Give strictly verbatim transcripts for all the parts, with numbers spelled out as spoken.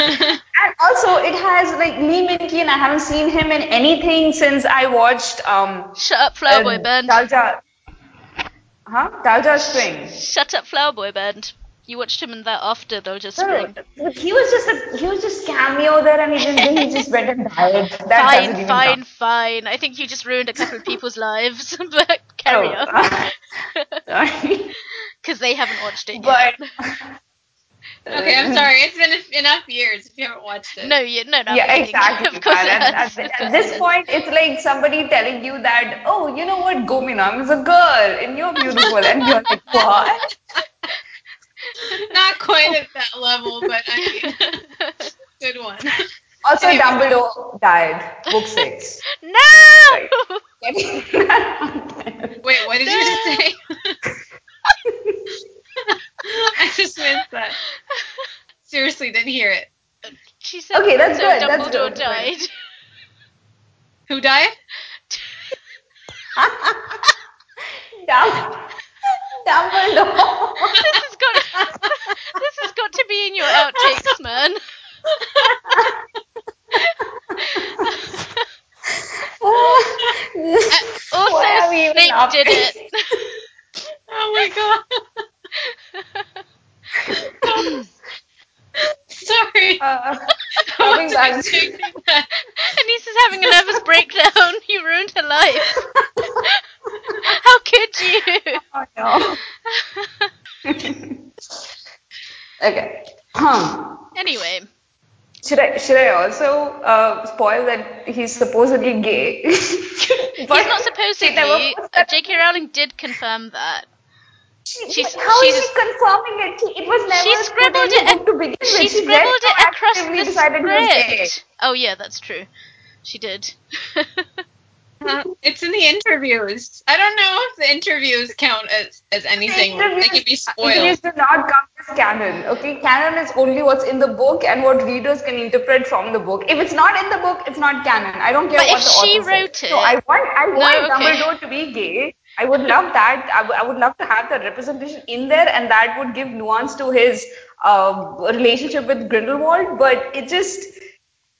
And also, it has like Lee Min Ki, and I haven't seen him in anything since I watched um. Shut Up, Flower uh, Boy Band. Dalja, huh? Dalja Spring. Shut Up, Flower Boy Band. You watched him in that after Dalja Spring. No, he was just a he was just cameo there, and he didn't, he just went and died. That fine, doesn't fine, even fine. I think you just ruined a couple of people's lives, but carry oh, on. Uh, sorry. Because they haven't watched it yet. But. Okay, I'm sorry. It's been enough years if you haven't watched it. No, you, no, no. Yeah, exactly. Of course it has. At, at, at this point, it's like somebody telling you that, oh, you know what, Gominam is a girl and you're beautiful, and you're like, what? Not quite at that level, but I mean, good one. Also, anyway. Dumbledore died. Book six. No. Right. Wait, what did no. you just say? I just missed that. Seriously, didn't hear it. She said okay, that's good. Dumbledore that's good. died. Who died? Dumb- Dumbledore. This has got. This has got to be in your outtakes, man. uh, also, Snape did it. Oh my god. Sorry. Uh, coming back. And he's just having a nervous breakdown. You ruined her life. How could you? Oh no. Okay. Um, anyway. Should I should I also uh, spoil that he's supposedly gay? But he's not supposedly. J K Rowling did confirm that. She, she's, how she's, is she confirming it? It was never she scribbled it at, to begin with. She, she scribbled it across the script. Oh yeah, that's true. She did. uh, it's in the interviews. I don't know if the interviews count as, as anything. They can be spoiled. Interviews do not count as canon. Okay, canon is only what's in the book and what readers can interpret from the book. If it's not in the book, it's not canon. I don't care but what the author said. But if she wrote it, so I want I want Dumbledore no, okay. to be gay. I would love that. I, w- I would love to have that representation in there, and that would give nuance to his uh, relationship with Grindelwald. But it just,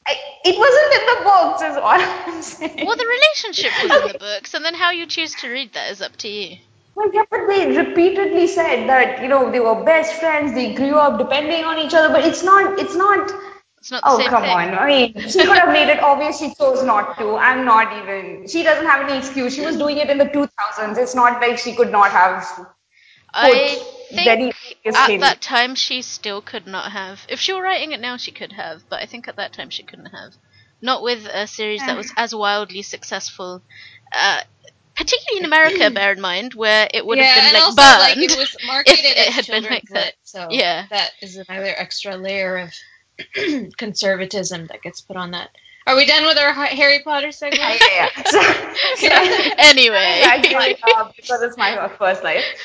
I, it wasn't in the books, is all I'm saying. Well, the relationship was okay. in the books, and then how you choose to read that is up to you. Well, yeah, but they repeatedly said that, you know, they were best friends, they grew up depending on each other, but it's not, it's not. It's not the oh, same come thing. on. I mean, she could have made it obvious. She chose not to. I'm not even. She doesn't have any excuse. She was doing it in the two thousands. It's not like she could not have. I think very at thing. that time she still could not have. If she were writing it now, she could have. But I think at that time she couldn't have. Not with a series that was as wildly successful. Uh, particularly in America, bear in mind, where it would yeah, have been, like, also, burned. Like, it was marketed if it as had been like that. So yeah. That is another extra layer of conservatism that gets put on that. Are we done with our Harry Potter segment? Yeah, yeah. Anyway. Actually, uh, because it's my first life.